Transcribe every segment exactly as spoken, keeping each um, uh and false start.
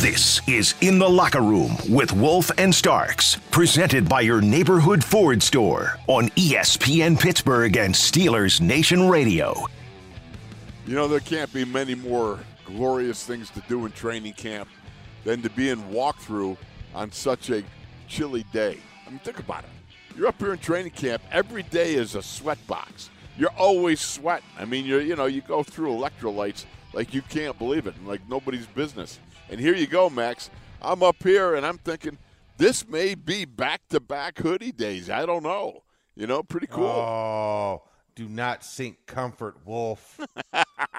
This is In the Locker Room with Wolf and Starks, presented by your neighborhood Ford store on E S P N Pittsburgh and Steelers Nation Radio. You know, there can't be many more glorious things to do in training camp than to be in walkthrough on such a chilly day. I mean, think about it. You're up here in training camp. Every day is a sweat box. You're always sweating. I mean, you you know, you go through electrolytes like you can't believe it, like nobody's business. And here you go, Max. I'm up here, and I'm thinking, this may be back-to-back hoodie days. I don't know. You know, pretty cool. Oh, do not seek comfort, Wolf.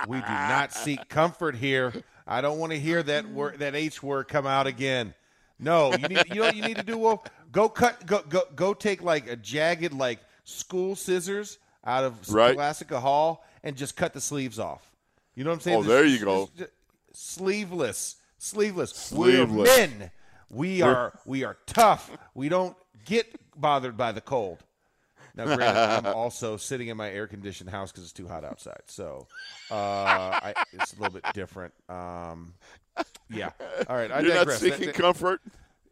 We do not seek comfort here. I don't want to hear that word, that H word, come out again. No, you need, you know what you need to do, Wolf? Go cut. Go go go. Take like a jagged, like school scissors out of Scholastica Hall, and just cut the sleeves off. You know what I'm saying? Oh, just, there you go. Just, just, sleeveless. Sleeveless. Sleeveless. We're men. We are we are tough. We don't get bothered by the cold. Now, granted, I'm also sitting in my air-conditioned house because it's too hot outside. So uh, I, it's a little bit different. Um, yeah. All right. I You're digress. Not seeking that, that, comfort.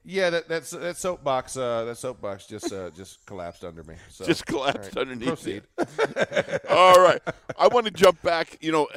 Yeah, that that's that soapbox. Uh, that soapbox just uh, just collapsed under me. So, just collapsed all right, underneath. Proceed. All right, I want to jump back. You know,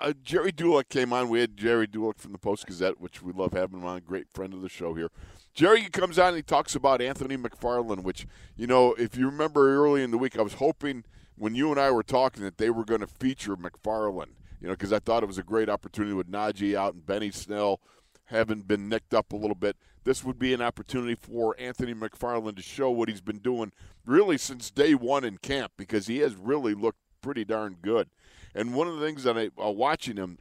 uh, Jerry Duel came on. We had Jerry Duel from the Post-Gazette, which we love having him on. Great friend of the show here. Jerry comes on and he talks about Anthony McFarland, which, you know, if you remember early in the week, I was hoping when you and I were talking that they were going to feature McFarland. You know, because I thought it was a great opportunity with Najee out and Benny Snell having been nicked up a little bit. This would be an opportunity for Anthony McFarland to show what he's been doing really since day one in camp, because he has really looked pretty darn good. And one of the things that I uh, watching him,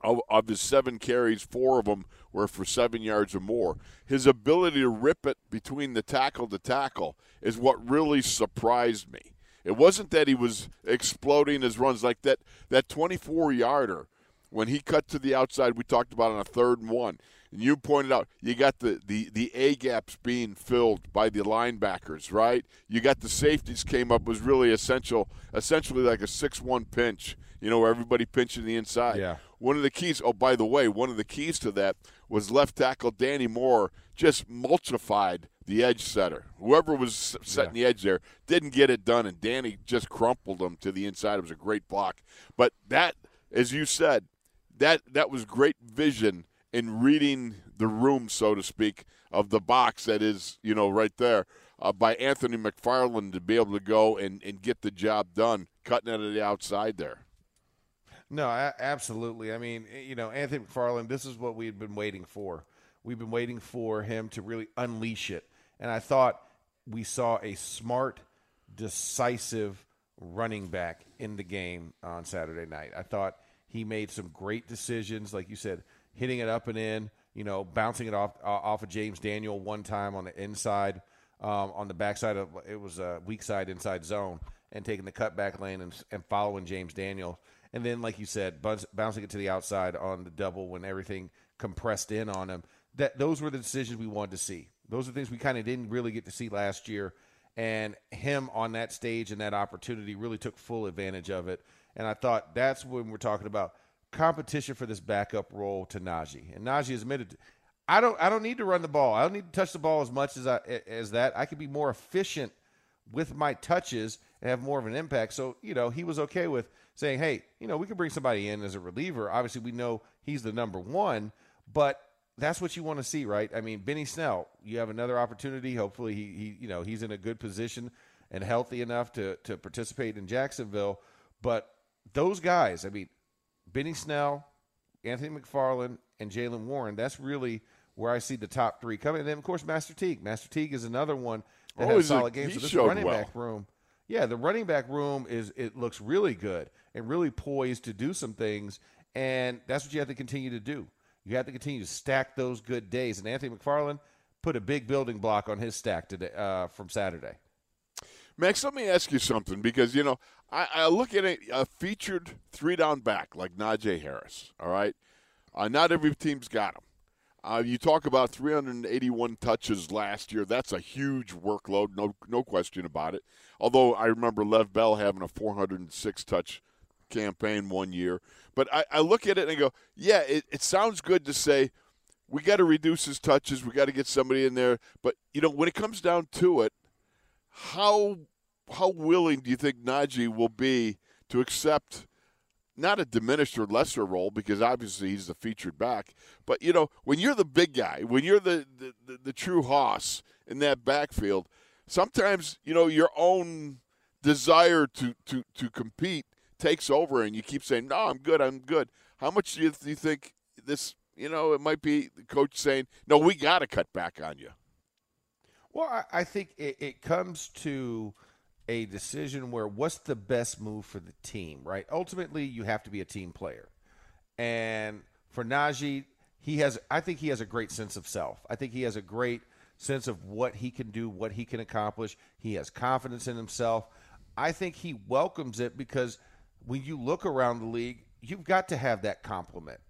of, of his seven carries, four of them were for seven yards or more. His ability to rip it between the tackle to tackle is what really surprised me. It wasn't that he was exploding his runs like that. That twenty-four-yarder, when he cut to the outside, we talked about on a third and one. And you pointed out, you got the, the, the A-gaps being filled by the linebackers, right? You got the safeties came up, was really essential, essentially like a six one pinch, you know, where everybody pinching the inside. Yeah. One of the keys, oh, by the way, one of the keys to that was left tackle Danny Moore just multiplied the edge setter. Whoever was setting yeah. the edge there didn't get it done, and Danny just crumpled him to the inside. It was a great block. But that, as you said, that that was great vision in reading the room, so to speak, of the box that is, you know, right there uh, by Anthony McFarland to be able to go and, and get the job done, cutting it at the outside there. No, I, absolutely. I mean, you know, Anthony McFarland, this is what we've been waiting for. We've been waiting for him to really unleash it. And I thought we saw a smart, decisive running back in the game on Saturday night. I thought he made some great decisions, like you said, hitting it up and in, you know, bouncing it off uh, off of James Daniel one time on the inside, um, on the backside of it was a weak side inside zone, and taking the cutback lane and, and following James Daniel. And then, like you said, bounce, bouncing it to the outside on the double when everything compressed in on him. That those were the decisions we wanted to see. Those are things we kind of didn't really get to see last year. And him on that stage and that opportunity really took full advantage of it. And I thought that's when we're talking about competition for this backup role to Najee. And Najee has admitted, I don't I don't need to run the ball. I don't need to touch the ball as much as I as that. I can be more efficient with my touches and have more of an impact. So, you know, he was okay with saying, hey, you know, we can bring somebody in as a reliever. Obviously, we know he's the number one, but that's what you want to see, right? I mean, Benny Snell, you have another opportunity. Hopefully, he, he you know, he's in a good position and healthy enough to to participate in Jacksonville. But those guys, I mean, Benny Snell, Anthony McFarland, and Jalen Warren, that's really where I see the top three coming. And then, of course, Master Teague. Master Teague is another one that oh, has solid games. So this running well. back room, yeah, the running back room is it looks really good and really poised to do some things, and that's what you have to continue to do. You have to continue to stack those good days. And Anthony McFarland put a big building block on his stack today uh, from Saturday. Max, let me ask you something because, you know, I, I look at a, a featured three-down back like Najee Harris, all right? Uh, not every team's got him. Uh, you talk about three hundred eighty-one touches last year. That's a huge workload, no no question about it. Although I remember Lev Bell having a four hundred six touch campaign one year. But I, I look at it and I go, yeah, it, it sounds good to say we got to reduce his touches, we got to get somebody in there. But, you know, when it comes down to it, how how willing do you think Najee will be to accept not a diminished or lesser role because obviously he's the featured back, but, you know, when you're the big guy, when you're the, the, the, the true hoss in that backfield, sometimes, you know, your own desire to, to, to compete takes over and you keep saying, no, I'm good, I'm good. How much do you, do you think this, you know, it might be the coach saying, no, we got to cut back on you? Well, I, I think it, it comes to a decision where what's the best move for the team, right? Ultimately, you have to be a team player. And for Najee, he has, I think he has a great sense of self. I think he has a great sense of what he can do, what he can accomplish. He has confidence in himself. I think he welcomes it because when you look around the league, you've got to have that compliment,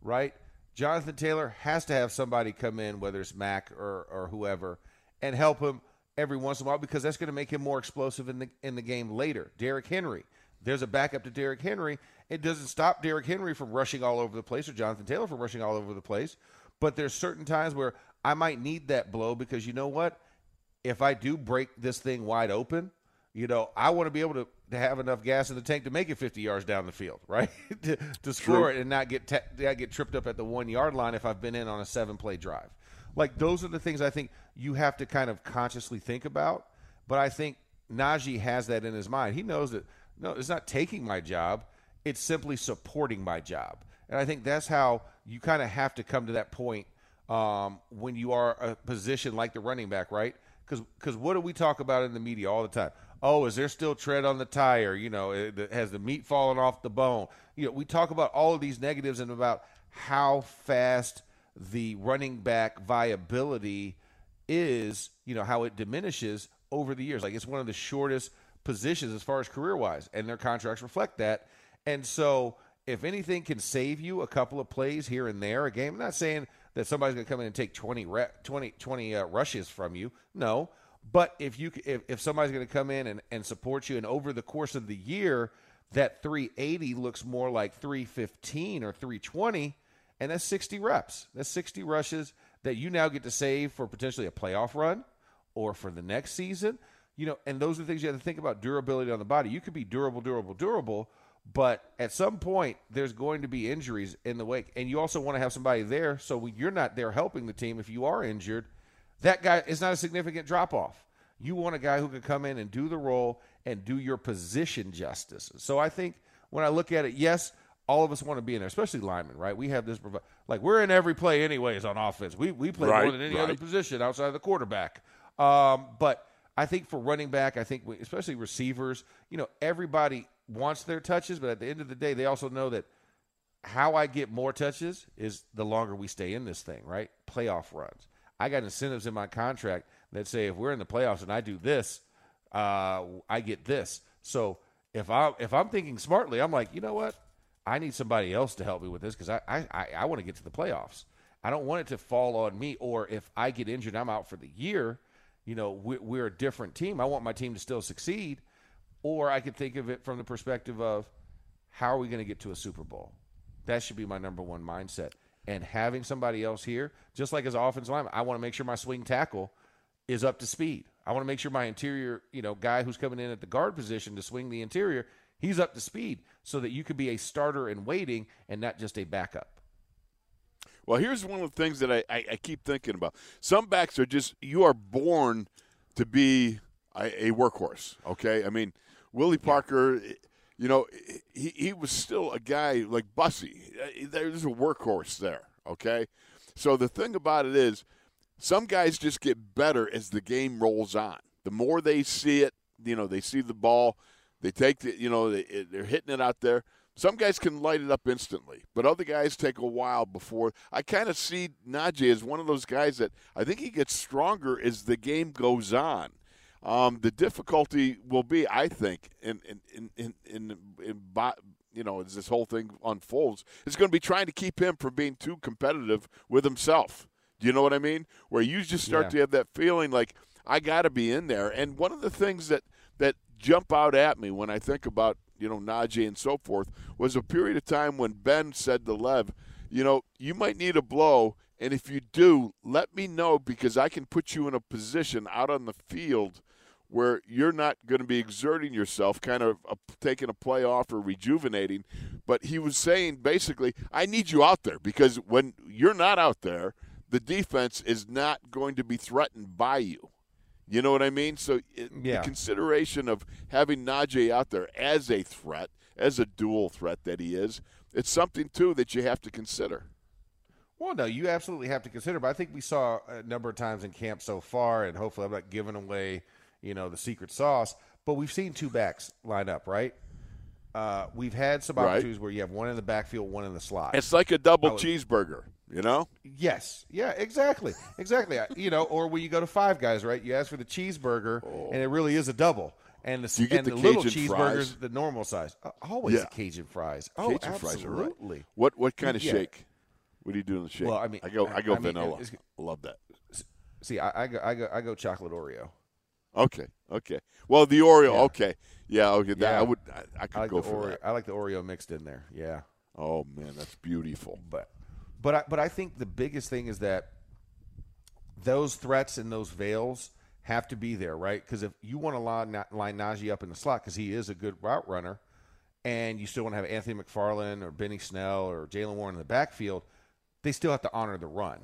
right? Jonathan Taylor has to have somebody come in, whether it's Mac or, or whoever, and help him every once in a while because that's going to make him more explosive in the in the game later. Derrick Henry, there's a backup to Derrick Henry. It doesn't stop Derrick Henry from rushing all over the place or Jonathan Taylor from rushing all over the place, but there's certain times where I might need that blow because you know what? If I do break this thing wide open, you know, I want to be able to, to have enough gas in the tank to make it fifty yards down the field, right? to to score it and not get, ta- not get tripped up at the one-yard line if I've been in on a seven-play drive. Like, those are the things I think you have to kind of consciously think about. But I think Najee has that in his mind. He knows that, no, it's not taking my job. It's simply supporting my job. And I think that's how you kind of have to come to that point um, when you are a position like the running back, right? Because because what do we talk about in the media all the time? Oh, is there still tread on the tire? You know, it, it, has the meat fallen off the bone? You know, we talk about all of these negatives and about how fast – the running back viability is, you know, how it diminishes over the years. Like, it's one of the shortest positions as far as career-wise, and their contracts reflect that. And so if anything can save you a couple of plays here and there, a game, I'm not saying that somebody's going to come in and take twenty, twenty, twenty uh, rushes from you. No. But if you if, if somebody's going to come in and, and support you, and over the course of the year, that three eighty looks more like three fifteen or three twenty, and that's sixty reps. That's sixty rushes that you now get to save for potentially a playoff run or for the next season. You know, and those are the things you have to think about, durability on the body. You could be durable, durable, durable, but at some point there's going to be injuries in the wake. And you also want to have somebody there so when you're not there helping the team, if you are injured, that guy is not a significant drop-off. You want a guy who can come in and do the role and do your position justice. So I think when I look at it, yes, all of us want to be in there, especially linemen, right? We have this – like, we're in every play anyways on offense. We we play right, more than any right. other position outside of the quarterback. Um, but I think for running back, I think we, especially receivers, you know, everybody wants their touches, but at the end of the day, they also know that how I get more touches is the longer we stay in this thing, right? Playoff runs. I got incentives in my contract that say if we're in the playoffs and I do this, uh, I get this. So if I if I'm thinking smartly, I'm like, you know what? I need somebody else to help me with this because I, I, I want to get to the playoffs. I don't want it to fall on me, or if I get injured, I'm out for the year. You know, we, we're a different team. I want my team to still succeed. Or I could think of it from the perspective of how are we going to get to a Super Bowl? That should be my number one mindset. And having somebody else here, just like as an offensive lineman, I want to make sure my swing tackle is up to speed. I want to make sure my interior, you know, guy who's coming in at the guard position to swing the interior, he's up to speed so that you could be a starter in waiting and not just a backup. Well, here's one of the things that I, I, I keep thinking about. Some backs are just, you are born to be a, a workhorse, okay? I mean, Willie Parker, you know, he, he was still a guy like Bussy. There's a workhorse there, okay? So the thing about it is, some guys just get better as the game rolls on. The more they see it, you know, they see the ball, they take the, you know, they, they're hitting it out there. Some guys can light it up instantly, but other guys take a while before. I kind of see Najee as one of those guys that I think he gets stronger as the game goes on. Um, the difficulty will be, I think, in in in in, in, in you know, as this whole thing unfolds, it's going to be trying to keep him from being too competitive with himself. You know what I mean? Where you just start yeah. to have that feeling like, I got to be in there. And one of the things that, that jump out at me when I think about, you know, Najee and so forth was a period of time when Ben said to Lev, you know, you might need a blow, and if you do, let me know because I can put you in a position out on the field where you're not going to be exerting yourself, kind of a, taking a play off or rejuvenating. But he was saying basically, I need you out there because when you're not out there, the defense is not going to be threatened by you. You know what I mean? So it, yeah. the consideration of having Najee out there as a threat, as a dual threat that he is, it's something, too, that you have to consider. Well, no, you absolutely have to consider. But I think we saw a number of times in camp so far, and hopefully I'm not giving away, you know, the secret sauce, but we've seen two backs line up, right? Uh, we've had some opportunities right. where you have one in the backfield, one in the slot. It's like a double was, cheeseburger, you know? Yes. Yeah, exactly. Exactly. You know, or when you go to Five Guys, right, you ask for the cheeseburger, oh. and it really is a double. And the, you get and the, the little cheeseburger's the normal size. Uh, always yeah. Cajun fries. Oh, Cajun absolutely. Fries are right. What, what kind of yeah. shake? What do you do in the shake? Well, I mean, I go, I go I vanilla. Mean, I love that. See, I, I, go, I, go, I go chocolate Oreo. Okay, okay. Well, the Oreo, yeah. okay. Yeah, okay. That, yeah. I would. I, I could I like go for Oreo, that. I like the Oreo mixed in there. Yeah. Oh man, that's beautiful. But, but I, but I think the biggest thing is that those threats and those veils have to be there, right? Because if you want to line, line Najee up in the slot, because he is a good route runner, and you still want to have Anthony McFarland or Benny Snell or Jalen Warren in the backfield, they still have to honor the run.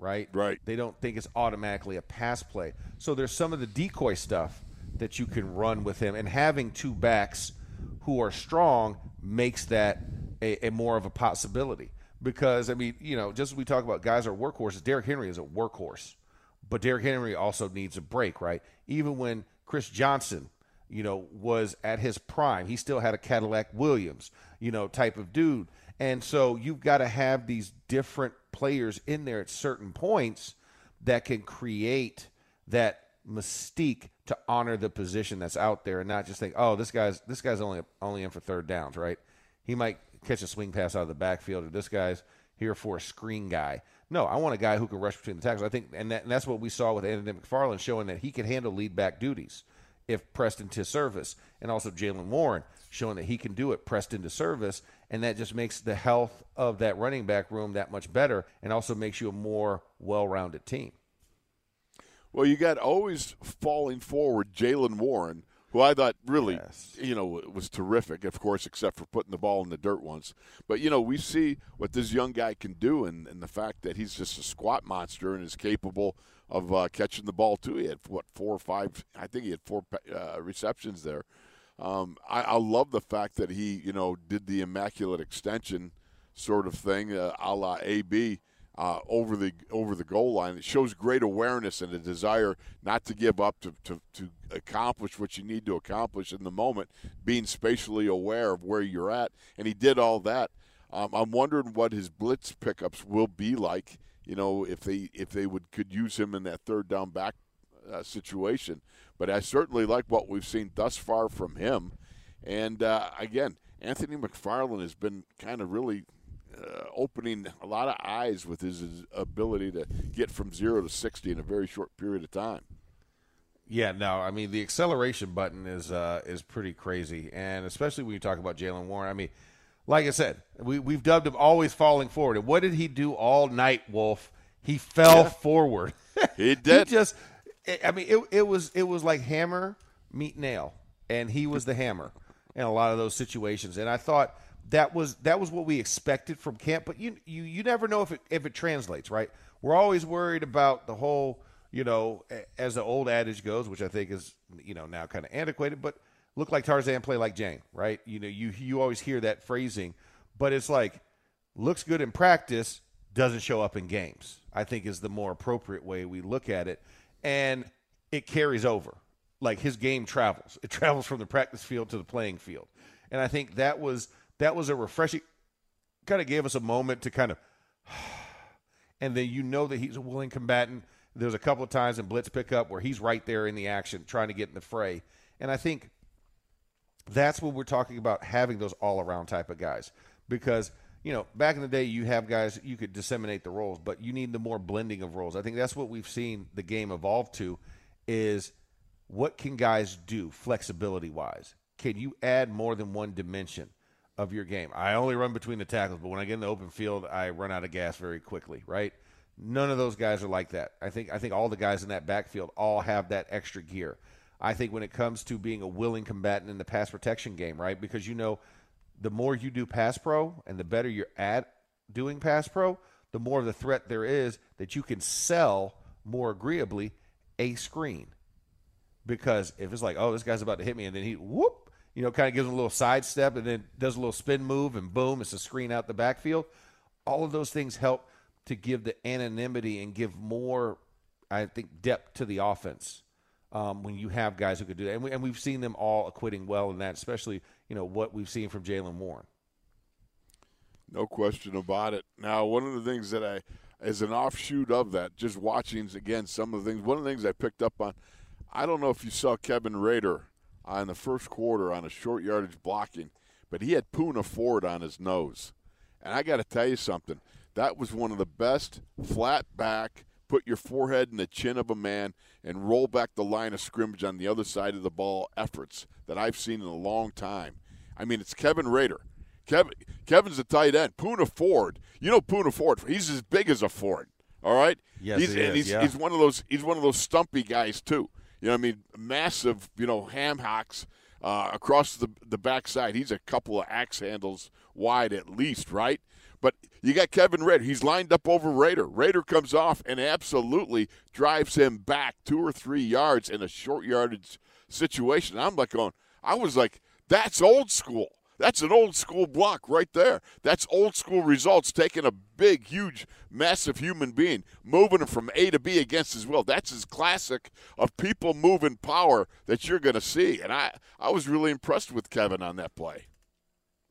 Right? Right. They don't think it's automatically a pass play. So there's some of the decoy stuff that you can run with him. And having two backs who are strong makes that a, a more of a possibility. Because, I mean, you know, just as we talk about guys are workhorses, Derrick Henry is a workhorse. But Derrick Henry also needs a break, right? Even when Chris Johnson, you know, was at his prime, he still had a Cadillac Williams, you know, type of dude. And so you've got to have these different players in there at certain points that can create that mystique to honor the position that's out there and not just think, oh, this guy's this guy's only only in for third downs, right? He might catch a swing pass out of the backfield, or this guy's here for a screen guy. No, I want a guy who can rush between the tackles. I think, and, that, and that's what we saw with Anthony McFarland, showing that he could handle lead back duties if pressed into service, and also Jalen Warren showing that he can do it pressed into service, and that just makes the health of that running back room that much better and also makes you a more well-rounded team. Well, you got always falling forward Jalen Warren, who I thought really, yes. you know, was terrific, of course, except for putting the ball in the dirt once. But, you know, we see what this young guy can do, and, and the fact that he's just a squat monster and is capable of uh, catching the ball, too. He had, what, four or five, I think he had four uh, receptions there. Um, I, I love the fact that he, you know, did the immaculate extension sort of thing, uh, a la A B, uh, over the over the goal line. It shows great awareness and a desire not to give up, to, to, to accomplish what you need to accomplish in the moment, being spatially aware of where you're at, and he did all that. Um, I'm wondering what his blitz pickups will be like, you know, if they if they would could use him in that third down back Uh, situation, but I certainly like what we've seen thus far from him. And uh, again, Anthony McFarland has been kind of really uh, opening a lot of eyes with his, his ability to get from zero to sixty in a very short period of time. Yeah, no, I mean the acceleration button is uh, is pretty crazy, and especially when you talk about Jalen Warren. I mean, like I said, we we've dubbed him always falling forward. And what did he do all night, Wolf? He fell yeah. forward. He did. He just. it, I mean, it it was it was like hammer meet nail, and he was the hammer in a lot of those situations. And I thought that was that was what we expected from camp. But you you you never know if it if it translates, right? We're always worried about the whole, you know, as the old adage goes, which I think is, you know, now kind of antiquated, but look like Tarzan, play like Jane, right? You know, you you always hear that phrasing, but it's like looks good in practice, doesn't show up in games, I think is the more appropriate way we look at it. And it carries over. Like his game travels. It travels from the practice field to the playing field. And I think that was that was a refreshing, kind of gave us a moment to kind of, and then you know that he's a willing combatant. There's a couple of times in blitz pickup where he's right there in the action trying to get in the fray. And I think that's what we're talking about, having those all-around type of guys. Because, you know, back in the day you have guys, you could disseminate the roles, but you need the more blending of roles. I think that's what we've seen the game evolve to, is what can guys do flexibility-wise? Can you add more than one dimension of your game? I only run between the tackles, but when I get in the open field, I run out of gas very quickly, right? None of those guys are like that. I think I think all the guys in that backfield all have that extra gear. I think when it comes to being a willing combatant in the pass protection game, right? Because, you know, the more you do pass pro and the better you're at doing pass pro, the more of the threat there is that you can sell more agreeably a screen. Because if it's like, oh, this guy's about to hit me, and then he, whoop, you know, kind of gives him a little sidestep and then does a little spin move, and boom, it's a screen out the backfield. All of those things help to give the anonymity and give more, I think, depth to the offense um, when you have guys who could do that. And, we, and we've seen them all acquitting well in that, especially, you know, what we've seen from Jalen Warren. No question about it. Now, one of the things that I, as an offshoot of that, just watching, again, some of the things, one of the things I picked up on, I don't know if you saw Kevin Rader on the first quarter on a short yardage blocking, but he had Puna Ford on his nose. And I got to tell you something. That was one of the best flat back, put your forehead in the chin of a man and roll back the line of scrimmage on the other side of the ball efforts that I've seen in a long time. I mean, it's Kevin Rader. Kevin, Kevin's a tight end. Puna Ford, you know Puna Ford, he's as big as a Ford, all right? Yes, he's, he is, and he's, yeah. he's one of those he's one of those stumpy guys too. You know what I mean? Massive, you know, ham hocks uh, across the the backside. He's a couple of axe handles wide at least, right? But you got Kevin Rader. He's lined up over Rader. Rader comes off and absolutely drives him back two or three yards in a short yardage situation. I'm like going, I was like, that's old school. That's an old school block right there. That's old school results, taking a big, huge, massive human being, moving him from A to B against his will. That's as classic of people moving power that you're going to see. And I, I was really impressed with Kevin on that play.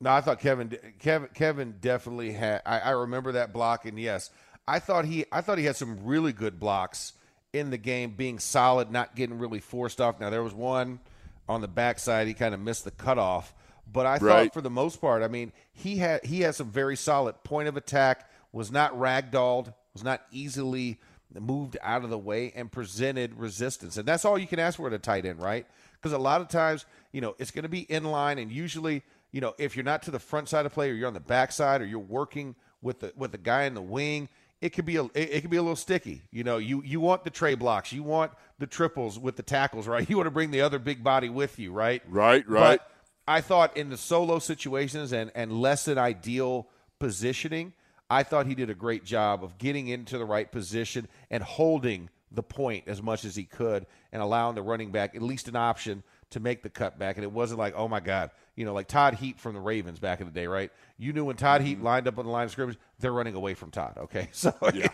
No, I thought Kevin, Kevin, Kevin definitely had. I, I remember that block, and yes, I thought he, I thought he had some really good blocks in the game, being solid, not getting really forced off. Now there was one on the backside; he kind of missed the cutoff, but I right. thought for the most part, I mean, he had he had some very solid point of attack. Was not ragdolled, was not easily moved out of the way, and presented resistance, and that's all you can ask for at a tight end, right? Because a lot of times, you know, it's going to be in line, and usually, you know, if you're not to the front side of play, or you're on the back side, or you're working with the with the guy in the wing, it could be a it, it could be a little sticky. You know, you you want the tray blocks, you want the triples with the tackles, right? You want to bring the other big body with you, right? Right, right. But I thought in the solo situations and and less than ideal positioning, I thought he did a great job of getting into the right position and holding the point as much as he could, and allowing the running back at least an option to make the cutback. And it wasn't like, oh, my God, you know, like Todd Heap from the Ravens back in the day, right? You knew when Todd mm-hmm. Heap lined up on the line of scrimmage, they're running away from Todd, okay? So yeah.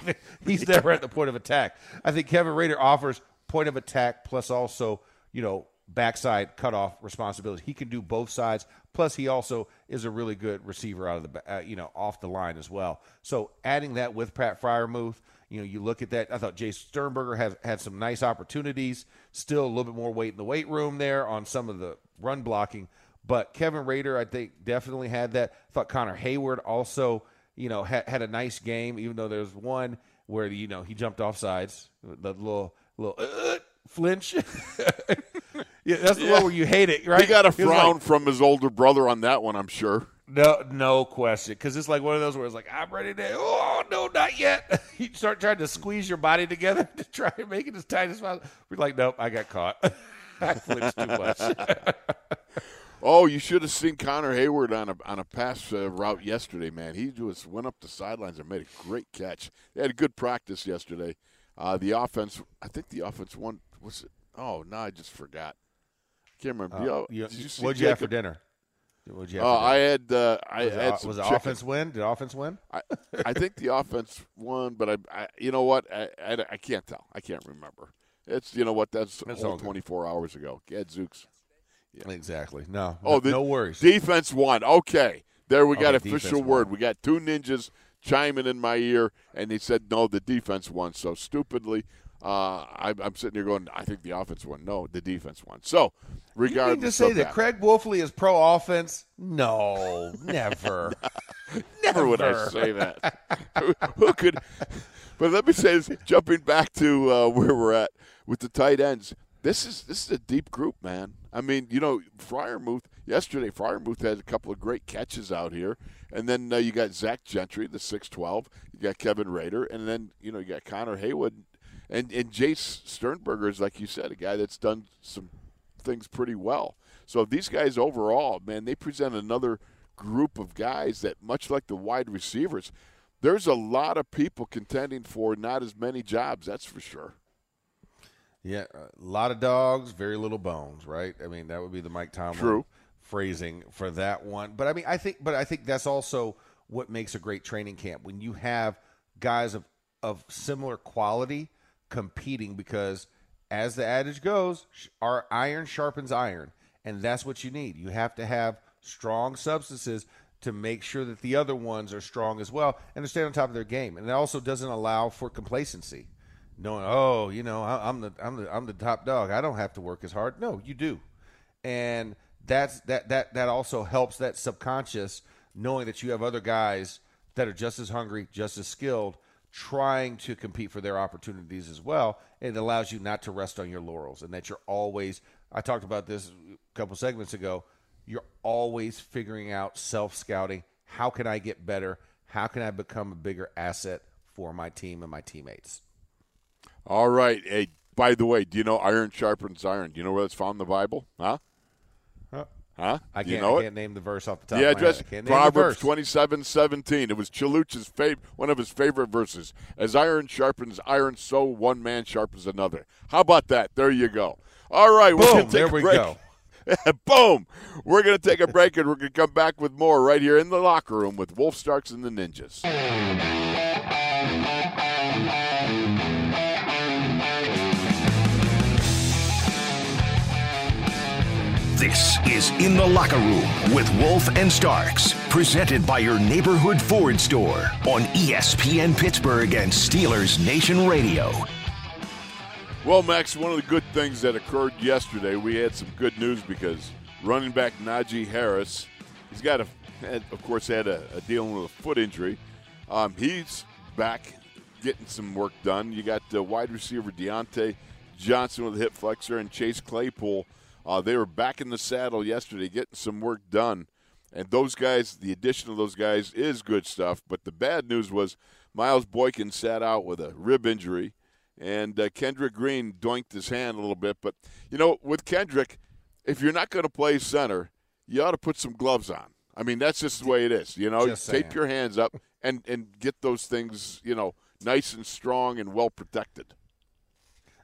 he's never at the point of attack. I think Kevin Rader offers point of attack plus also, you know, backside cutoff responsibility. He can do both sides, plus he also is a really good receiver out of the, uh, you know, off the line as well. So adding that with Pat Freiermuth, you know, you look at that. I thought Jay Sternberger has, had some nice opportunities, still a little bit more weight in the weight room there on some of the run blocking. But Kevin Rader, I think, definitely had that. I thought Connor Hayward also, you know, had, had a nice game, even though there's one where, you know, he jumped off sides, the little little uh, flinch. yeah, that's the yeah. one where you hate it, right? He got a frown like, from his older brother on that one, I'm sure. No, no question, because it's like one of those where it's like, I'm ready to, oh, no, not yet. You start trying to squeeze your body together to try and make it as tight as possible. We're like, nope, I got caught. I flinched too much. Oh, you should have seen Connor Hayward on a on a pass uh, route yesterday, man. He just went up the sidelines and made a great catch. They had a good practice yesterday. Uh, the offense, I think the offense won, was it? Oh, no, I just forgot. I can't remember. Uh, Yo, you, did you see what'd you Jacob? Have for dinner? What did you have uh, for dinner? I had uh, I was had it, some was the chicken. Offense win? Did offense win? I, I think the offense won, but I, I you know what? I, I, I can't tell. I can't remember. It's you know what? That's all twenty-four hours ago. Gadzooks. Yeah. Exactly. No. Oh, the, no worries. Defense won. Okay. There we got okay, official word. Won. We got two ninjas chiming in my ear, and they said no, the defense won. So stupidly, uh, I'm, I'm sitting here going, I think the offense won. No, the defense won. So regardless, you mean to say that, that Craig Wolfley is pro offense? No, never. no, never. Never would I say that. who, who could? But let me say this, jumping back to uh, where we're at with the tight ends. This is this is a deep group, man. I mean, you know, Freiermuth, yesterday Freiermuth had a couple of great catches out here. And then uh, you got Zach Gentry, the six twelve. You got Kevin Rader. And then, you know, you got Connor Hayward. And, and Jay Sternberger is, like you said, a guy that's done some things pretty well. So these guys overall, man, they present another group of guys that, much like the wide receivers, there's a lot of people contending for not as many jobs, that's for sure. Yeah, a lot of dogs, very little bones, right? I mean, that would be the Mike Tomlin True. Phrasing for that one. But I mean, I think, but I think that's also what makes a great training camp when you have guys of of similar quality competing. Because as the adage goes, our iron sharpens iron, and that's what you need. You have to have strong substances to make sure that the other ones are strong as well, and to stay on top of their game. And it also doesn't allow for complacency. Knowing, oh, you know, I'm the I'm the I'm the top dog. I don't have to work as hard. No, you do, and that's that that that also helps that subconscious knowing that you have other guys that are just as hungry, just as skilled, trying to compete for their opportunities as well. And it allows you not to rest on your laurels, and that you're always. I talked about this a couple segments ago. You're always figuring out self-scouting. How can I get better? How can I become a bigger asset for my team and my teammates? All right. Hey, by the way, do you know iron sharpens iron? Do you know where that's found in the Bible? Huh? Huh? huh? I, can't, you know I can't name the verse off the top yeah, of my just, head. Proverbs twenty-seven seventeen. It was Chaluch's fav- one of his favorite verses. As iron sharpens iron, so one man sharpens another. How about that? There you go. All right. Boom. We're gonna take there a we break. go. Boom. We're going to take a break, and we're going to come back with more right here in the locker room with Wolf, Starks, and the Ninjas. This is In the Locker Room with Wolf and Starks, presented by your neighborhood Ford store on E S P N Pittsburgh and Steelers Nation Radio. Well, Max, one of the good things that occurred yesterday, we had some good news because running back Najee Harris, he's got a, had, of course, had a, a dealing with a foot injury. Um, he's back getting some work done. You got the wide receiver Deontay Johnson with a hip flexor and Chase Claypool. Uh, they were back in the saddle yesterday getting some work done. And those guys, the addition of those guys is good stuff. But the bad news was Miles Boykin sat out with a rib injury. And uh, Kendrick Green doinked his hand a little bit. But, you know, with Kendrick, if you're not going to play center, you ought to put some gloves on. I mean, that's just the way it is. You know, you tape your hands up and, and get those things, you know, nice and strong and well protected.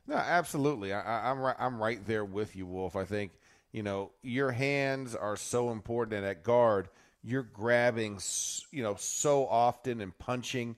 No, absolutely. I, I'm, right, I'm right there with you, Wolf. I think, you know, your hands are so important. And at guard, you're grabbing, you know, so often and punching.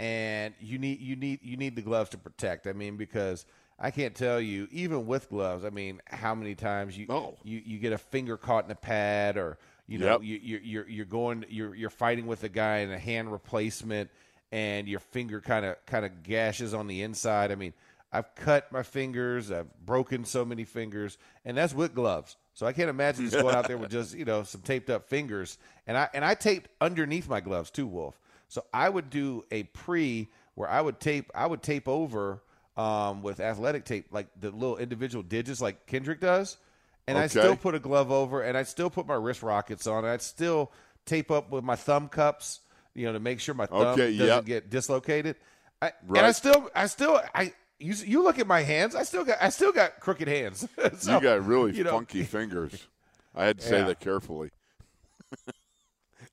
And you need you need you need the gloves to protect. I mean, because I can't tell you, even with gloves, I mean, how many times you oh. you, you get a finger caught in a pad, or you know yep. you you you're, you're going you're you're fighting with a guy in a hand replacement, and your finger kind of kind of gashes on the inside. I mean, I've cut my fingers, I've broken so many fingers, and that's with gloves. So I can't imagine just going out there with just you know some taped up fingers. And I and I taped underneath my gloves too, Wolf. So I would do a pre where I would tape I would tape over um, with athletic tape, like the little individual digits like Kendrick does, and okay. I'd still put a glove over, and I'd still put my wrist rockets on, and I'd still tape up with my thumb cups, you know, to make sure my thumb okay, doesn't yep. get dislocated. I, right. And I still, I still, I you, you look at my hands. I still got, I still got crooked hands. So, you got really you know, funky fingers. I had to say yeah. that carefully.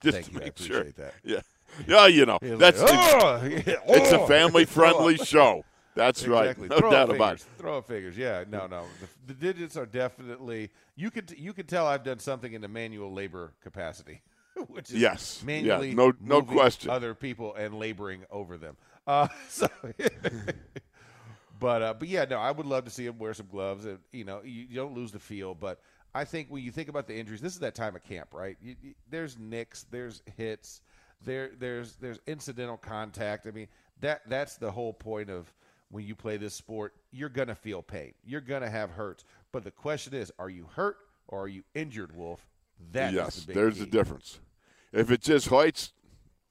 Just Thank to you. Make I appreciate sure. that. Yeah. Yeah, you know, yeah, that's like, oh, it's, oh, it's a family-friendly show. That's exactly. right. No Throwing doubt figures, about it. Throwing figures, yeah. No, no. The, the digits are definitely you – could, you could tell I've done something in the manual labor capacity, which is yes. manually yeah. no, no moving question. Other people and laboring over them. Uh, so, but, uh, but, yeah, no, I would love to see him wear some gloves. And, you know, you, you don't lose the feel, but I think when you think about the injuries, this is that time of camp, right? You, you, there's nicks. There's hits. There, there's there's incidental contact. I mean, that that's the whole point of when you play this sport. You're going to feel pain. You're going to have hurts. But the question is, are you hurt or are you injured, Wolf? That yes, is the big there's key. A difference. If it's just heights,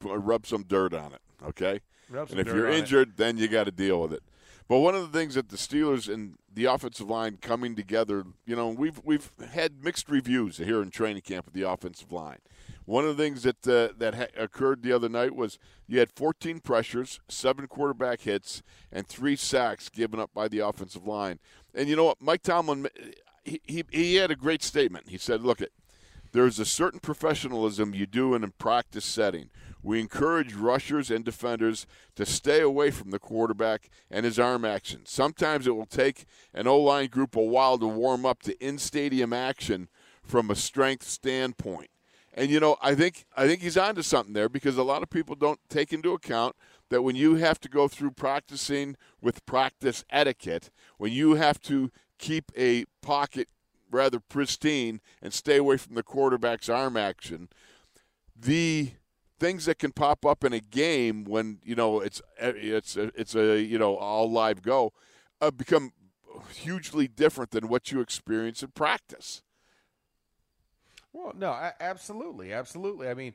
rub some dirt on it, okay? Rub some and if dirt you're on injured, it. Then you got to deal with it. But one of the things that the Steelers and the offensive line coming together, you know, we've we've had mixed reviews here in training camp with the offensive line. One of the things that uh, that ha- occurred the other night was you had fourteen pressures, seven quarterback hits, and three sacks given up by the offensive line. And you know what? Mike Tomlin, he he, he had a great statement. He said, look, it, there's a certain professionalism you do in a practice setting. We encourage rushers and defenders to stay away from the quarterback and his arm action. Sometimes it will take an O-line group a while to warm up to in-stadium action from a strength standpoint. And, you know, I think I think he's onto something there because a lot of people don't take into account that when you have to go through practicing with practice etiquette, when you have to keep a pocket rather pristine and stay away from the quarterback's arm action, the things that can pop up in a game when, you know, it's it's it's a, you know, all live go uh, become hugely different than what you experience in practice. Well, no, I, absolutely, absolutely. I mean,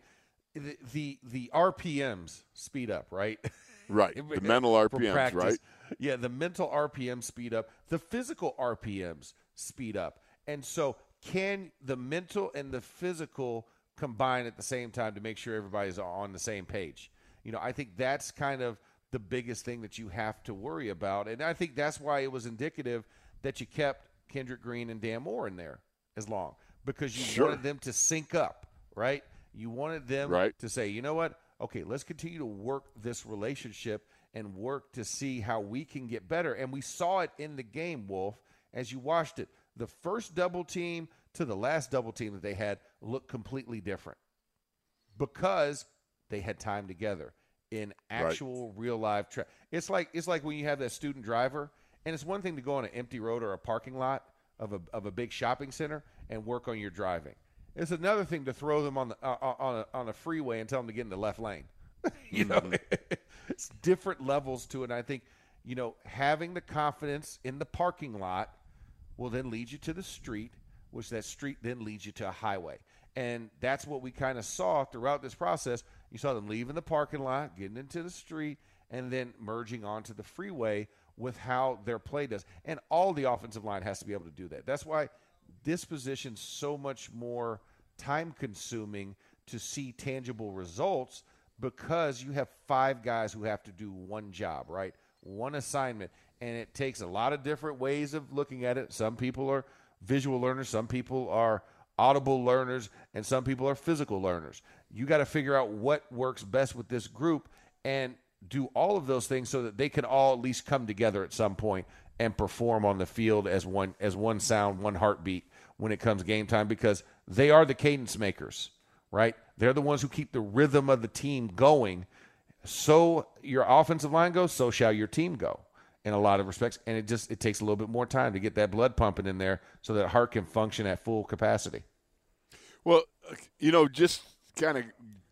the, the the R P Ms speed up, right? Right, the mental R P Ms, practice. Right? Yeah, the mental R P Ms speed up. The physical R P Ms speed up. And so can the mental and the physical combine at the same time to make sure everybody's on the same page. You know, I think that's kind of the biggest thing that you have to worry about. And I think that's why it was indicative that you kept Kendrick Green and Dan Moore in there as long because you sure. wanted them to sync up, right? You wanted them right. to say, you know what? Okay, let's continue to work this relationship and work to see how we can get better. And we saw it in the game, Wolf, as you watched it. The first double team to the last double team that they had looked completely different because they had time together in actual right. real live tra- it's like it's like when you have that student driver, and it's one thing to go on an empty road or a parking lot of a of a big shopping center and work on your driving. It's another thing to throw them on the uh, on a, on a freeway and tell them to get in the left lane. You know, it's different levels to it. And I think, you know, having the confidence in the parking lot will then lead you to the street, which that street then leads you to a highway. And that's what we kind of saw throughout this process. You saw them leaving the parking lot, getting into the street, and then merging onto the freeway with how their play does. And all the offensive line has to be able to do that. That's why this position's so much more time-consuming to see tangible results because you have five guys who have to do one job, right? One assignment. And it takes a lot of different ways of looking at it. Some people are visual learners. Some people are audible learners. And some people are physical learners. You got to figure out what works best with this group and do all of those things so that they can all at least come together at some point and perform on the field as one as one sound, one heartbeat when it comes game time because they are the cadence makers, right? They're the ones who keep the rhythm of the team going. So your offensive line goes, so shall your team go. In a lot of respects, and it just it takes a little bit more time to get that blood pumping in there so that heart can function at full capacity. Well, you know, just kind of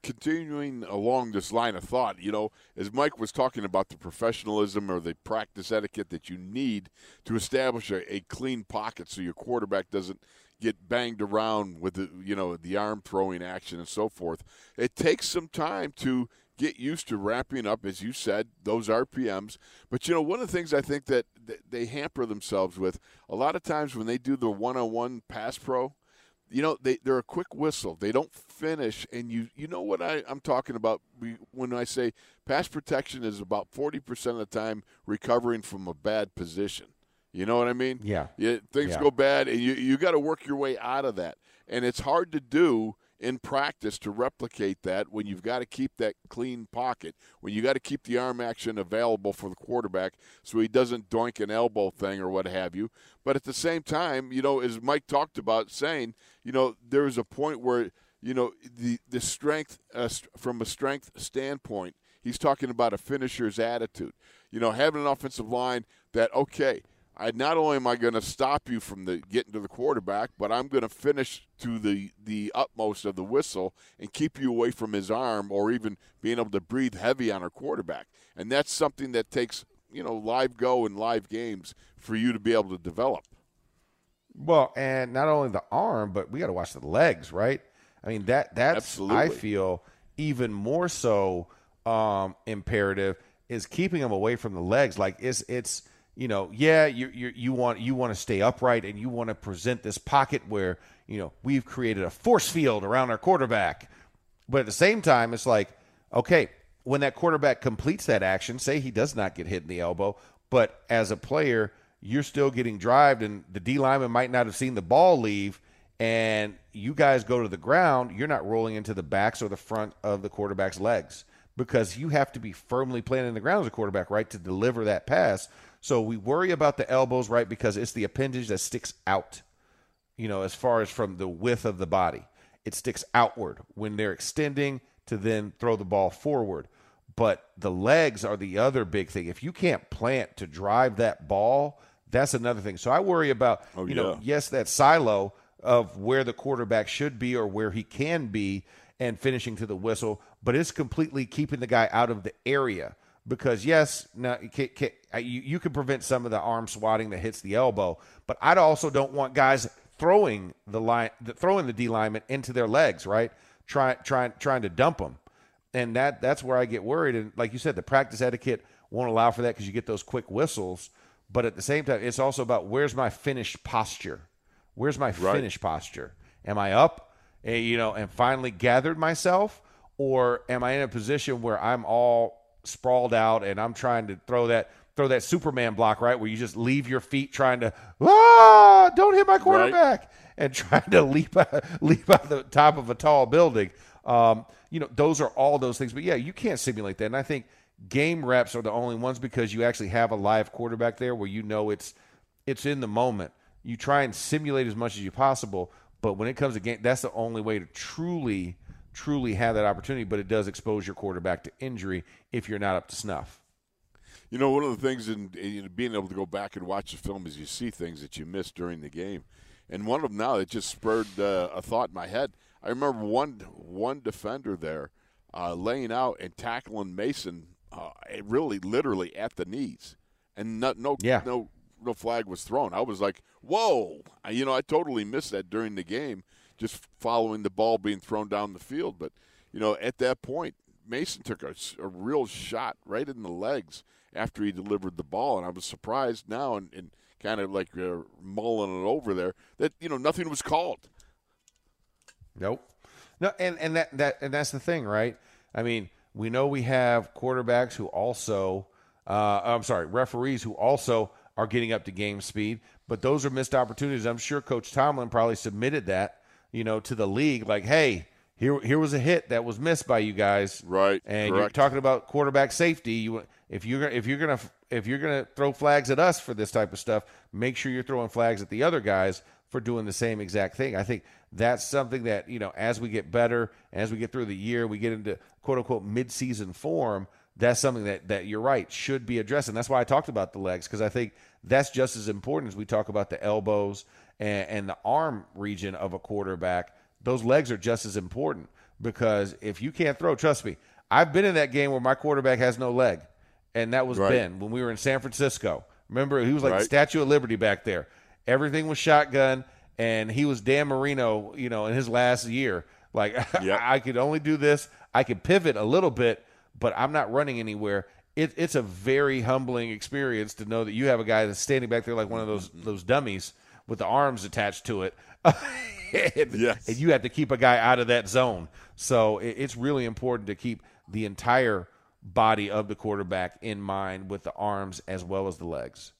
continuing along this line of thought, you know, as Mike was talking about the professionalism or the practice etiquette that you need to establish a, a clean pocket so your quarterback doesn't get banged around with the, you know, the arm throwing action and so forth. It takes some time to get used to wrapping up, as you said, those R P Ms. But, you know, one of the things I think that they hamper themselves with, a lot of times when they do the one-on-one pass pro, you know, they, they're a quick whistle. They don't finish. And you you know what I, I'm talking about when I say pass protection is about forty percent of the time recovering from a bad position. You know what I mean? Yeah. yeah things yeah. go bad, and you you got to work your way out of that. And it's hard to do in practice to replicate that when you've got to keep that clean pocket, when you got to keep the arm action available for the quarterback so he doesn't doink an elbow thing or what have you. But at the same time, you know, as Mike talked about saying, you know, there is a point where, you know, the, the strength uh, from a strength standpoint, he's talking about a finisher's attitude. You know, having an offensive line that, okay, I not only am I going to stop you from the getting to the quarterback, but I'm going to finish to the, the utmost of the whistle and keep you away from his arm or even being able to breathe heavy on our quarterback. And that's something that takes, you know, live go and live games for you to be able to develop. Well, and not only the arm, but we got to watch the legs, right? I mean, that that's, Absolutely. I feel, even more so um, imperative is keeping him away from the legs. Like, it's it's – You know, yeah, you you you want you want to stay upright and you want to present this pocket where, you know, we've created a force field around our quarterback. But at the same time, it's like, okay, when that quarterback completes that action, say he does not get hit in the elbow, but as a player, you're still getting drived and the D lineman might not have seen the ball leave and you guys go to the ground, you're not rolling into the backs or the front of the quarterback's legs because you have to be firmly planted in the ground as a quarterback, right, to deliver that pass. So we worry about the elbows, right, because it's the appendage that sticks out, you know, as far as from the width of the body. It sticks outward when they're extending to then throw the ball forward. But the legs are the other big thing. If you can't plant to drive that ball, that's another thing. So I worry about, oh, you yeah. know, yes, that silo of where the quarterback should be or where he can be and finishing to the whistle, but it's completely keeping the guy out of the area. Because, yes, now can, can, you, you can prevent some of the arm swatting that hits the elbow, but I also don't want guys throwing the line, throwing the D lineman into their legs, right? Trying, trying, trying to dump them, and that that's where I get worried. And like you said, the practice etiquette won't allow for that because you get those quick whistles. But at the same time, it's also about where's my finished posture? Where's my right. finished posture? Am I up? And, you know, and finally gathered myself, or am I in a position where I'm all sprawled out and I'm trying to throw that throw that Superman block, right, where you just leave your feet trying to ah, don't hit my quarterback right. and trying to leap out, leap out the top of a tall building. Um, you know, those are all those things. But yeah, you can't simulate that. And I think game reps are the only ones because you actually have a live quarterback there where you know it's it's in the moment. You try and simulate as much as you possible, but when it comes to game, that's the only way to truly truly have that opportunity, but it does expose your quarterback to injury if you're not up to snuff. You know, one of the things in, in being able to go back and watch the film is you see things that you missed during the game. And one of them now that just spurred uh, a thought in my head. I remember one one defender there uh, laying out and tackling Mason uh, really literally at the knees. And no no, yeah. no no flag was thrown. I was like, whoa. I, you know, I totally missed that during the game. Just following the ball being thrown down the field. But, you know, at that point, Mason took a, a real shot right in the legs after he delivered the ball. And I was surprised now and, and kind of like uh, mulling it over there that, you know, nothing was called. Nope. No, and, and, that, that, and that's the thing, right? I mean, we know we have quarterbacks who also uh, – I'm sorry, referees who also are getting up to game speed. But those are missed opportunities. I'm sure Coach Tomlin probably submitted that, you know, to the league, like, hey, here here was a hit that was missed by you guys, right? And correct. You're talking about quarterback safety. You if you're if you're gonna if you're gonna throw flags at us for this type of stuff, make sure you're throwing flags at the other guys for doing the same exact thing. I think that's something that, you know, as we get better, as we get through the year, we get into quote unquote midseason form. That's something that that you're right should be addressed, and that's why I talked about the legs, because I think that's just as important as we talk about the elbows and the arm region of a quarterback. Those legs are just as important, because if you can't throw, trust me, I've been in that game where my quarterback has no leg, and that was right. Ben, when we were in San Francisco. Remember, he was like right. the Statue of Liberty back there. Everything was shotgun, and he was Dan Marino, you know, in his last year. Like, yep. I could only do this. I could pivot a little bit, but I'm not running anywhere. It, it's a very humbling experience to know that you have a guy that's standing back there like one of those those dummies with the arms attached to it, and, yes. and you have to keep a guy out of that zone. So it, it's really important to keep the entire body of the quarterback in mind with the arms as well as the legs.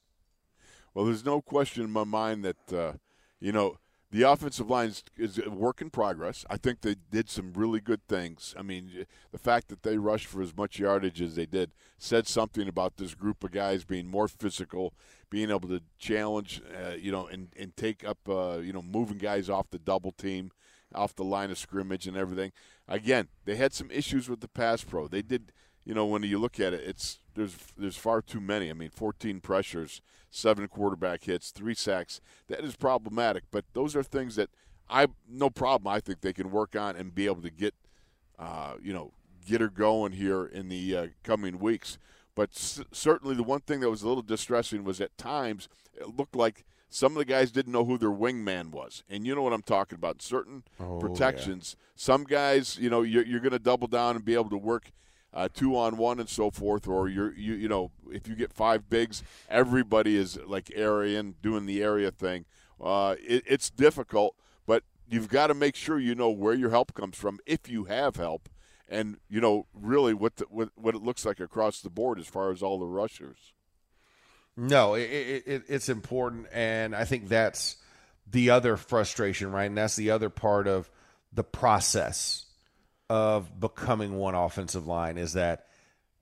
Well, there's no question in my mind that, uh, you know, the offensive line is a work in progress. I think they did some really good things. I mean, the fact that they rushed for as much yardage as they did said something about this group of guys being more physical, being able to challenge, uh, you know, and, and take up, uh, you know, moving guys off the double team, off the line of scrimmage and everything. Again, they had some issues with the pass pro. They did, you know, when you look at it, it's there's there's far too many. I mean, fourteen pressures, seven quarterback hits, three sacks. That is problematic, but those are things that I no problem. I think they can work on and be able to get, uh, you know, get her going here in the uh, coming weeks. But s- certainly the one thing that was a little distressing was at times it looked like some of the guys didn't know who their wingman was. And you know what I'm talking about, certain oh, protections. Yeah. Some guys, you know, you're, you're going to double down and be able to work Uh, two on one and so forth, or you're, you you know, if you get five bigs, everybody is like Arian doing the area thing. Uh, it, it's difficult, but you've got to make sure you know where your help comes from if you have help, and you know really what the, what, what it looks like across the board as far as all the rushers. No, it, it, it's important, and I think that's the other frustration, right? And that's the other part of the process of becoming one offensive line is that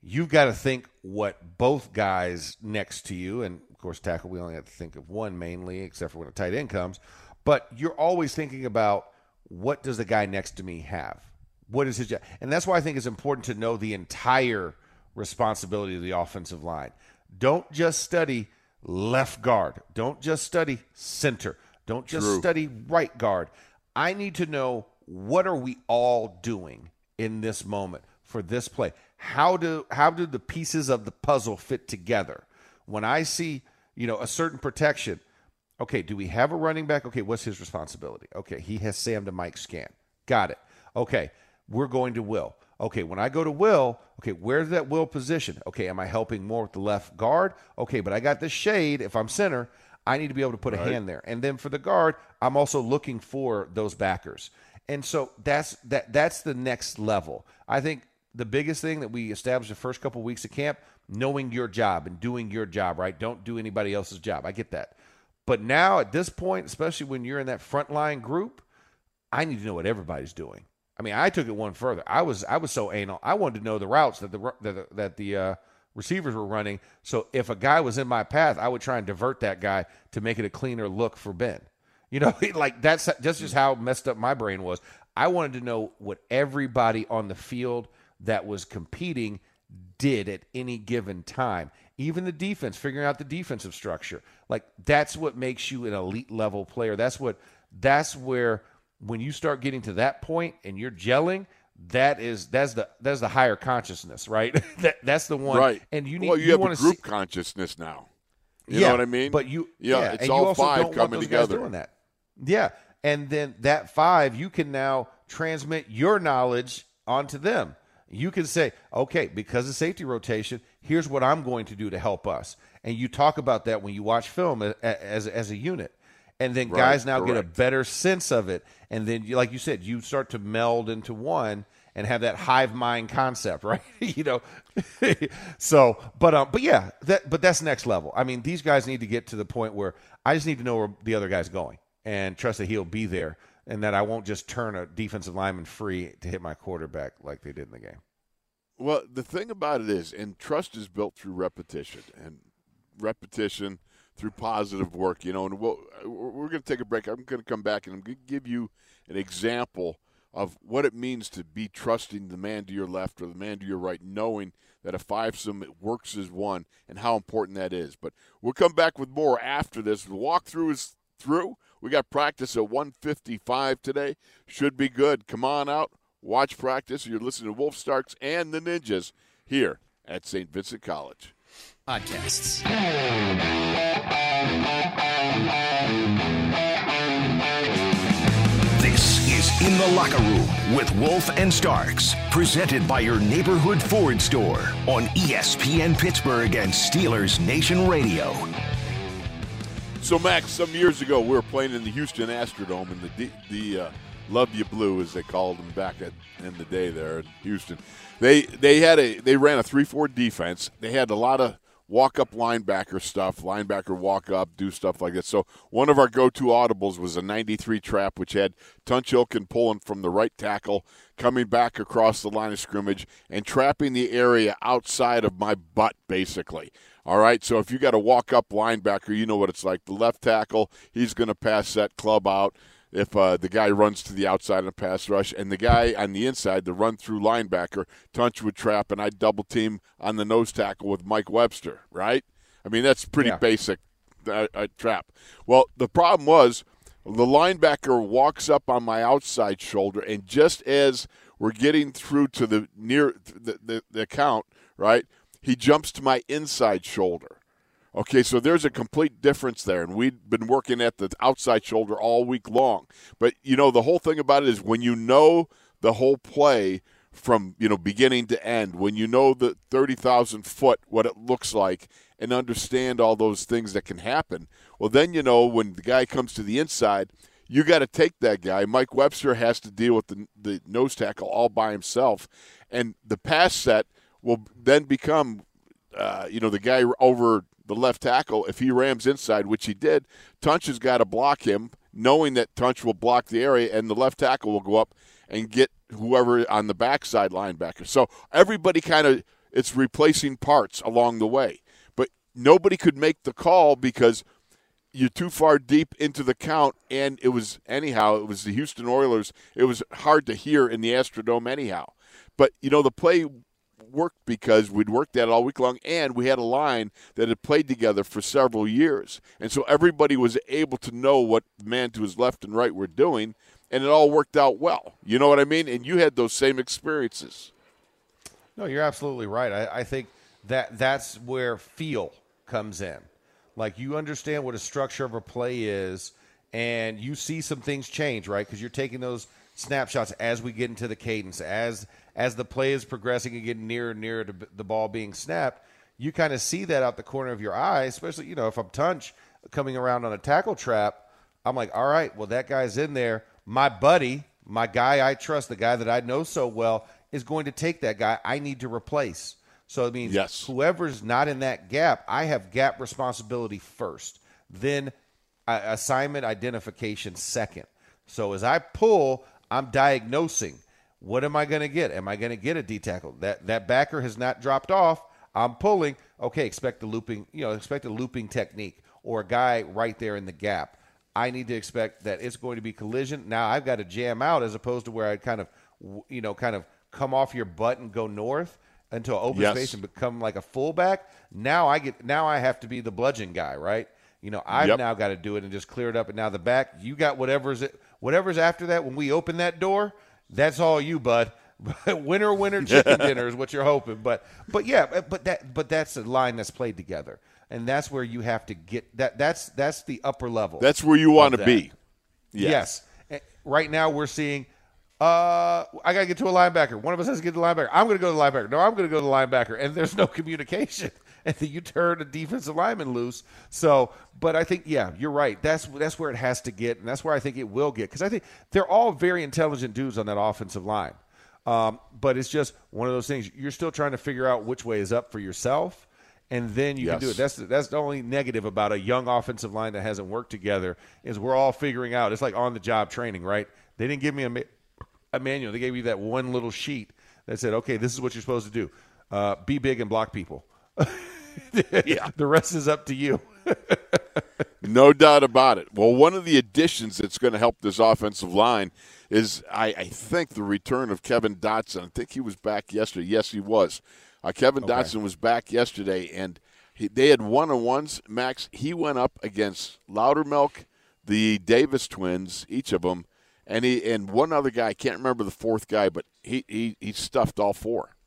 you've got to think what both guys next to you, and of course tackle, we only have to think of one mainly, except for when a tight end comes, but you're always thinking about what does the guy next to me have? What is his job? And that's why I think it's important to know the entire responsibility of the offensive line. Don't just study left guard. Don't just study center. Don't just True. study right guard. I need to know what are we all doing in this moment for this play? How do how do the pieces of the puzzle fit together? When I see, you know, a certain protection, okay, do we have a running back? Okay, what's his responsibility? Okay, he has Sam to Mike Scan. Got it. Okay, we're going to Will. Okay, when I go to Will, okay, where's that Will position? Okay, am I helping more with the left guard? Okay, but I got this shade. If I'm center, I need to be able to put right. a hand there. And then for the guard, I'm also looking for those backers. And so that's that. That's the next level. I think the biggest thing that we established the first couple of weeks of camp, knowing your job and doing your job, right? Don't do anybody else's job. I get that. But now at this point, especially when you're in that frontline group, I need to know what everybody's doing. I mean, I took it one further. I was I was so anal. I wanted to know the routes that the that the, that the uh, receivers were running. So if a guy was in my path, I would try and divert that guy to make it a cleaner look for Ben. You know, like that's that's just how messed up my brain was. I wanted to know what everybody on the field that was competing did at any given time. Even the defense, figuring out the defensive structure. Like that's what makes you an elite level player. That's what that's where when you start getting to that point and you're gelling, that is that's the that's the higher consciousness, right? that that's the one. Right. And you need well, you, you have want a group see- consciousness now. You yeah, know what I mean? But you yeah, yeah. it's and all five coming together. Doing that. Yeah, and then that five, you can now transmit your knowledge onto them. You can say, okay, because of safety rotation, here's what I'm going to do to help us. And you talk about that when you watch film as as a unit. And then right, guys now correct. get a better sense of it. And then, you, like you said, you start to meld into one and have that hive mind concept, right? you know, so, but, um, but yeah, that, but that's next level. I mean, these guys need to get to the point where I just need to know where the other guy's going and trust that he'll be there and that I won't just turn a defensive lineman free to hit my quarterback like they did in the game. Well, the thing about it is, and trust is built through repetition and repetition through positive work, you know, and we'll, we're going to take a break. I'm going to come back and I'm going to give you an example of what it means to be trusting the man to your left or the man to your right, knowing that a fivesome it works as one and how important that is. But we'll come back with more after this. The walkthrough is through. We got practice at one fifty-five today. Should be good. Come on out, watch practice. You're listening to Wolf, Starks, and the Ninjas here at Saint Vincent College. Podcasts. In the Locker Room with Wolf and Starks, presented by your neighborhood Ford store on E S P N Pittsburgh and Steelers Nation Radio. So, Max, some years ago, we were playing in the Houston Astrodome, and the the uh, Love You Blue, as they called them back at, in the day there in Houston, they they had a they ran a three four defense. They had a lot of walk-up linebacker stuff, linebacker walk-up, do stuff like that. So one of our go-to audibles was a ninety-three trap, which had Tunchilkin pulling from the right tackle, coming back across the line of scrimmage, and trapping the area outside of my butt, basically. All right, so if you got a walk-up linebacker, you know what it's like. The left tackle, he's going to pass that club out if uh, the guy runs to the outside in a pass rush, and the guy on the inside, the run-through linebacker, Tunch would trap, and I'd double-team on the nose tackle with Mike Webster, right? I mean, that's pretty yeah. basic uh, uh, trap. Well, the problem was the linebacker walks up on my outside shoulder, and just as we're getting through to the near the, the, the count, right, he jumps to my inside shoulder. Okay, so there's a complete difference there, and we've been working at the outside shoulder all week long. But, you know, the whole thing about it is when you know the whole play from, you know, beginning to end, when you know the thirty thousand foot, what it looks like, and understand all those things that can happen, well, then you know when the guy comes to the inside, you got to take that guy. Mike Webster has to deal with the, the nose tackle all by himself, and the pass set will then become, uh, you know, the guy over – the left tackle, if he rams inside, which he did, Tunch has got to block him, knowing that Tunch will block the area, and the left tackle will go up and get whoever on the backside linebacker. So everybody kind of, it's replacing parts along the way. But nobody could make the call because you're too far deep into the count, and it was, anyhow, it was the Houston Oilers. It was hard to hear in the Astrodome anyhow. But, you know, the play worked because we'd worked that all week long, and we had a line that had played together for several years. And so everybody was able to know what man to his left and right were doing, and it all worked out well. You know what I mean? And you had those same experiences. No, you're absolutely right. I, I think that that's where feel comes in. Like, you understand what a structure of a play is, and you see some things change, right? Because you're taking those snapshots as we get into the cadence, as as the play is progressing and getting nearer and nearer to the ball being snapped. You kind of see that out the corner of your eye, especially, you know, if I'm Tunch coming around on a tackle trap, I'm like, all right, well, that guy's in there. My buddy, my guy I trust, the guy that I know so well, is going to take that guy I need to replace. So it means yes. whoever's not in that gap, I have gap responsibility first, then uh, assignment identification second. So as I pull, I'm diagnosing. What am I going to get? Am I going to get a D tackle? That that backer has not dropped off. I'm pulling. Okay, expect the looping, you know, expect a looping technique or a guy right there in the gap. I need to expect that it's going to be collision. Now I've got to jam out as opposed to where I kind of, you know, kind of come off your butt and go north into an open yes. space and become like a fullback. Now I get now I have to be the bludgeon guy, right? You know, I've yep. now got to do it and just clear it up. And now the back, you got whatever's it, whatever's after that. When we open that door, that's all you, bud. winner, winner, chicken dinner is what you're hoping. But, but yeah, but that, but that's a line that's played together, and that's where you have to get that. That's that's the upper level. That's where you want to be. Yes. yes. Right now we're seeing. Uh, I got to get to a linebacker. One of us has to get to the linebacker. I'm going to go to the linebacker. No, I'm going to go to the linebacker, and there's no communication. And then you turn a defensive lineman loose. So, but I think, yeah, you're right. That's that's where it has to get, and that's where I think it will get. Because I think they're all very intelligent dudes on that offensive line. Um, but it's just one of those things. You're still trying to figure out which way is up for yourself, and then you yes. can do it. That's the, that's the only negative about a young offensive line that hasn't worked together is we're all figuring out. It's like on-the-job training, right? They didn't give me a, a manual. They gave you that one little sheet that said, okay, this is what you're supposed to do. Uh, be big and block people. yeah. The rest is up to you. No doubt about it. Well, one of the additions that's going to help this offensive line is, I, I think, the return of Kevin Dotson. I think he was back yesterday. Yes, he was. Uh, Kevin okay. Dotson was back yesterday, and he, they had one-on-ones. Max, he went up against Loudermilk, the Davis twins, each of them, and he and one other guy. I can't remember the fourth guy, but he, he, he stuffed all four.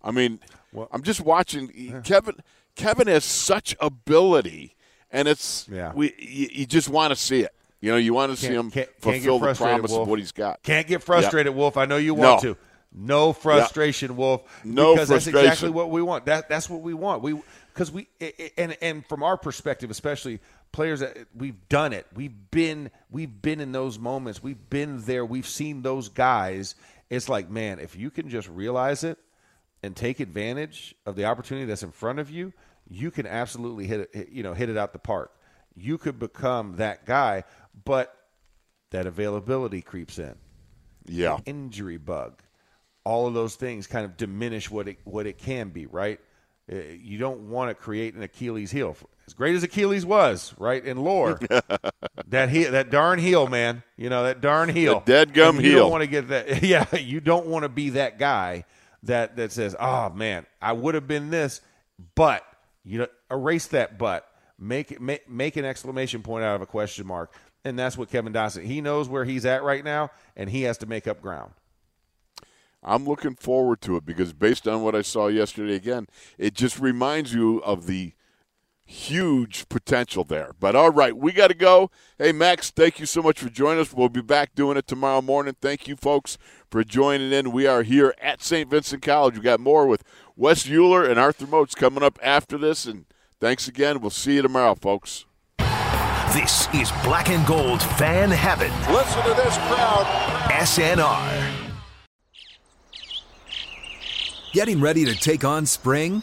I mean, well, I'm just watching yeah. Kevin. Kevin has such ability, and it's yeah. we you, you just want to see it. You know, you want to see him fulfill the promise Wolf. of what he's got. Can't get frustrated, yep. Wolf. I know you want no. to. No frustration, yep. Wolf. No because frustration. That's exactly what we want. That that's what we want. We because we and and from our perspective, especially Players that we've done it. We've been we've been in those moments. We've been there. We've seen those guys. It's like, man, if you can just realize it and take advantage of the opportunity that's in front of you, you can absolutely hit it, you know, hit it out the park. You could become that guy, but that availability creeps in. Yeah. The injury bug. All of those things kind of diminish what it what it can be, right? You don't want to create an Achilles heel. As great as Achilles was, right, in lore, that heel, that darn heel, man. You know, that darn heel. The dead gum you heel. You don't want to get that. Yeah, you don't want to be that guy that, that says, oh, man, I would have been this, but. You know, erase that but. Make, it, make, make an exclamation point out of a question mark. And that's what Kevin Dotson, he knows where he's at right now, and he has to make up ground. I'm looking forward to it because based on what I saw yesterday again, it just reminds you of the huge potential there. But, all right, we got to go. Hey, Max, thank you so much for joining us. We'll be back doing it tomorrow morning. Thank you, folks, for joining in. We are here at Saint Vincent College. We got more with Wes Euler and Arthur Motes coming up after this. And thanks again. We'll see you tomorrow, folks. This is Black and Gold Fan Heaven. Listen to this crowd. S N R. Getting ready to take on spring?